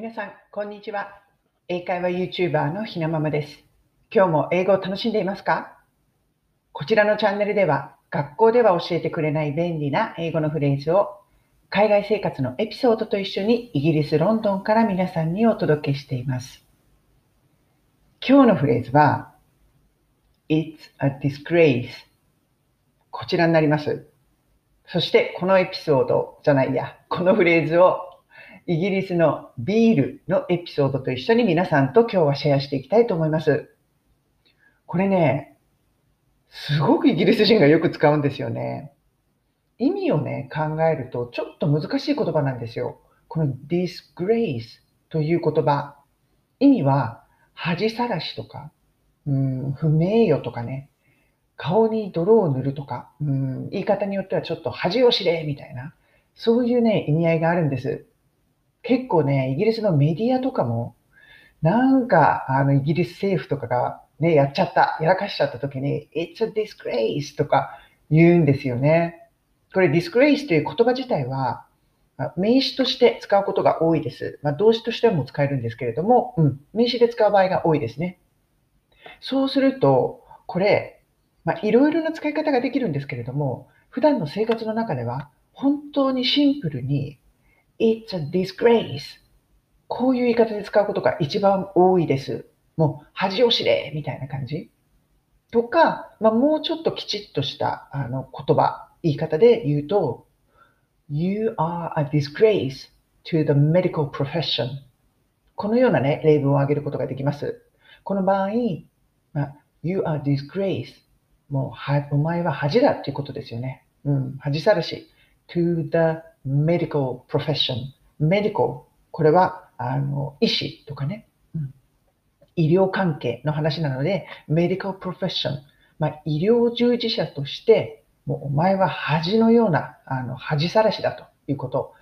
皆さん、こんにちは。英会話 YouTuber のひなままです。今日も英語を楽しんでいますか？こちらのチャンネルでは、学校では教えてくれない便利な英語のフレーズを、海外生活のエピソードと一緒にイギリス・ロンドンから皆さんにお届けしています。今日のフレーズは、It's a disgrace。こちらになります。そして、このエピソードじゃないや、このフレーズを、イギリスのビールのエピソードと一緒に皆さんと今日はシェアしていきたいと思います。これね、すごくイギリス人がよく使うんですよね。意味をね、考えるとちょっと難しい言葉なんですよ。この disgrace という言葉、意味は恥さらしとか、不名誉とかね、顔に泥を塗るとか、言い方によってはちょっと恥を知れみたいな、そういうね、意味合いがあるんです。結構ね、イギリスのメディアとかも、なんか、イギリス政府とかがね、やらかしちゃった時に、It's a disgrace とか言うんですよね。これ、disgrace という言葉自体は、名詞として使うことが多いです。動詞としても使えるんですけれども、名詞で使う場合が多いですね。そうすると、これ、いろいろな使い方ができるんですけれども、普段の生活の中では、本当にシンプルに、It's a disgrace。こういう言い方で使うことが一番多いです。もう恥を知れみたいな感じ。とか、もうちょっときちっとした言葉、言い方で言うと、You are a disgrace to the medical profession。このようなね、例文を挙げることができます。この場合、You are a disgrace。もう、お前は恥だっていうことですよね。恥さらし。to the medical profession。medical。これは、医師とかね、医療関係の話なので、medical profession。医療従事者として、もうお前は恥のような、恥さらしだということ。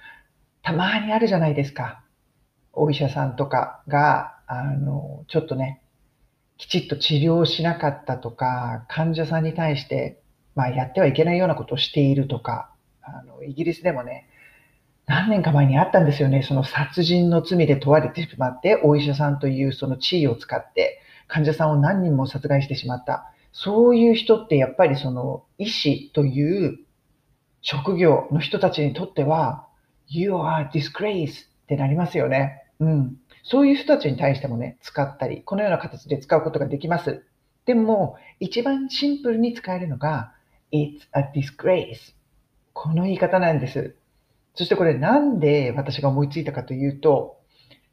たまにあるじゃないですか。お医者さんとかが、ちょっとね、きちっと治療しなかったとか、患者さんに対して、やってはいけないようなことをしているとか、イギリスでもね、何年か前にあったんですよね。その殺人の罪で問われてしまって、お医者さんというその地位を使って、患者さんを何人も殺害してしまった。そういう人ってやっぱりその医師という職業の人たちにとっては、You are disgrace ってなりますよね。そういう人たちに対してもね、使ったり、このような形で使うことができます。でも、一番シンプルに使えるのが、It's a disgrace。この言い方なんです。そしてこれなんで私が思いついたかというと、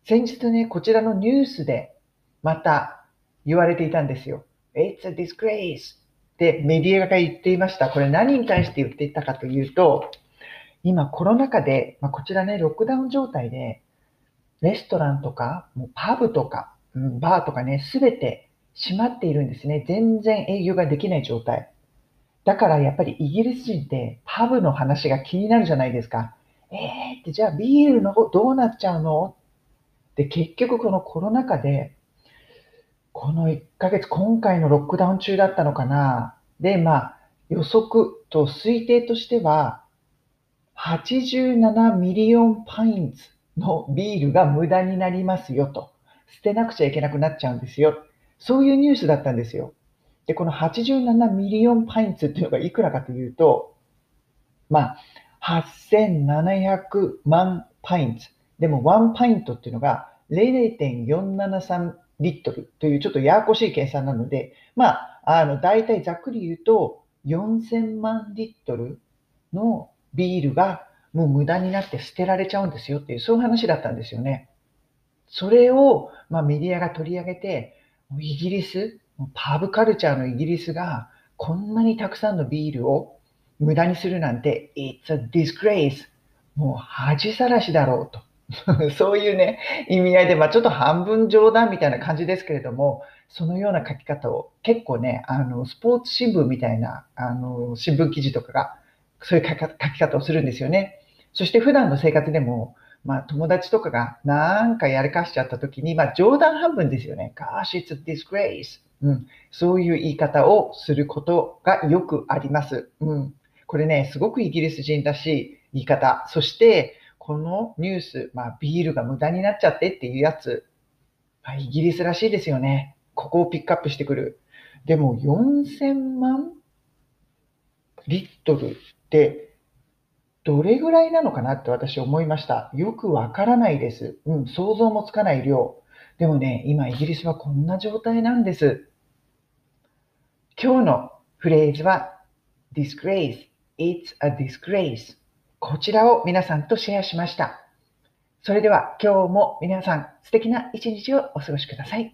先日ね、こちらのニュースでまた言われていたんですよ。It's a disgrace ってメディアが言っていました。これ何に対して言っていたかというと、今コロナ禍で、こちらね、ロックダウン状態で、レストランとか、もうパブとか、バーとかね、すべて閉まっているんですね。全然営業ができない状態。だからやっぱりイギリス人ってパブの話が気になるじゃないですか。ってじゃあビールのどうなっちゃうの？で、結局このコロナ禍で、この1ヶ月、今回のロックダウン中だったのかな。で、予測と推定としては、87ミリオンパインツのビールが無駄になりますよと。捨てなくちゃいけなくなっちゃうんですよ。そういうニュースだったんですよ。で、この87ミリオンパインツっていうのがいくらかというと、8700万パインツ。でも1パイントっていうのが 0.473 リットルというちょっとややこしい計算なので、大体ざっくり言うと4000万リットルのビールがもう無駄になって捨てられちゃうんですよっていう、そういう話だったんですよね。それを、メディアが取り上げて、イギリス、パブカルチャーのイギリスがこんなにたくさんのビールを無駄にするなんて It's a disgrace。 もう恥さらしだろうとそういうね、意味合いで、ちょっと半分冗談みたいな感じですけれども、そのような書き方を結構ね、スポーツ新聞みたいな新聞記事とかがそういう書き方をするんですよね。そして普段の生活でも、友達とかがなんかやらかしちゃった時に、冗談半分ですよね。Gosh, it's a disgrace。そういう言い方をすることがよくあります。これね、すごくイギリス人らしい言い方。そして、このニュース、ビールが無駄になっちゃってっていうやつ、イギリスらしいですよね。ここをピックアップしてくる。でも4000万リットルってどれぐらいなのかなって私思いました。よくわからないです。想像もつかない量。でもね、今イギリスはこんな状態なんです。今日のフレーズは disgrace, it's a disgrace。こちらを皆さんとシェアしました。それでは今日も皆さん素敵な一日をお過ごしください。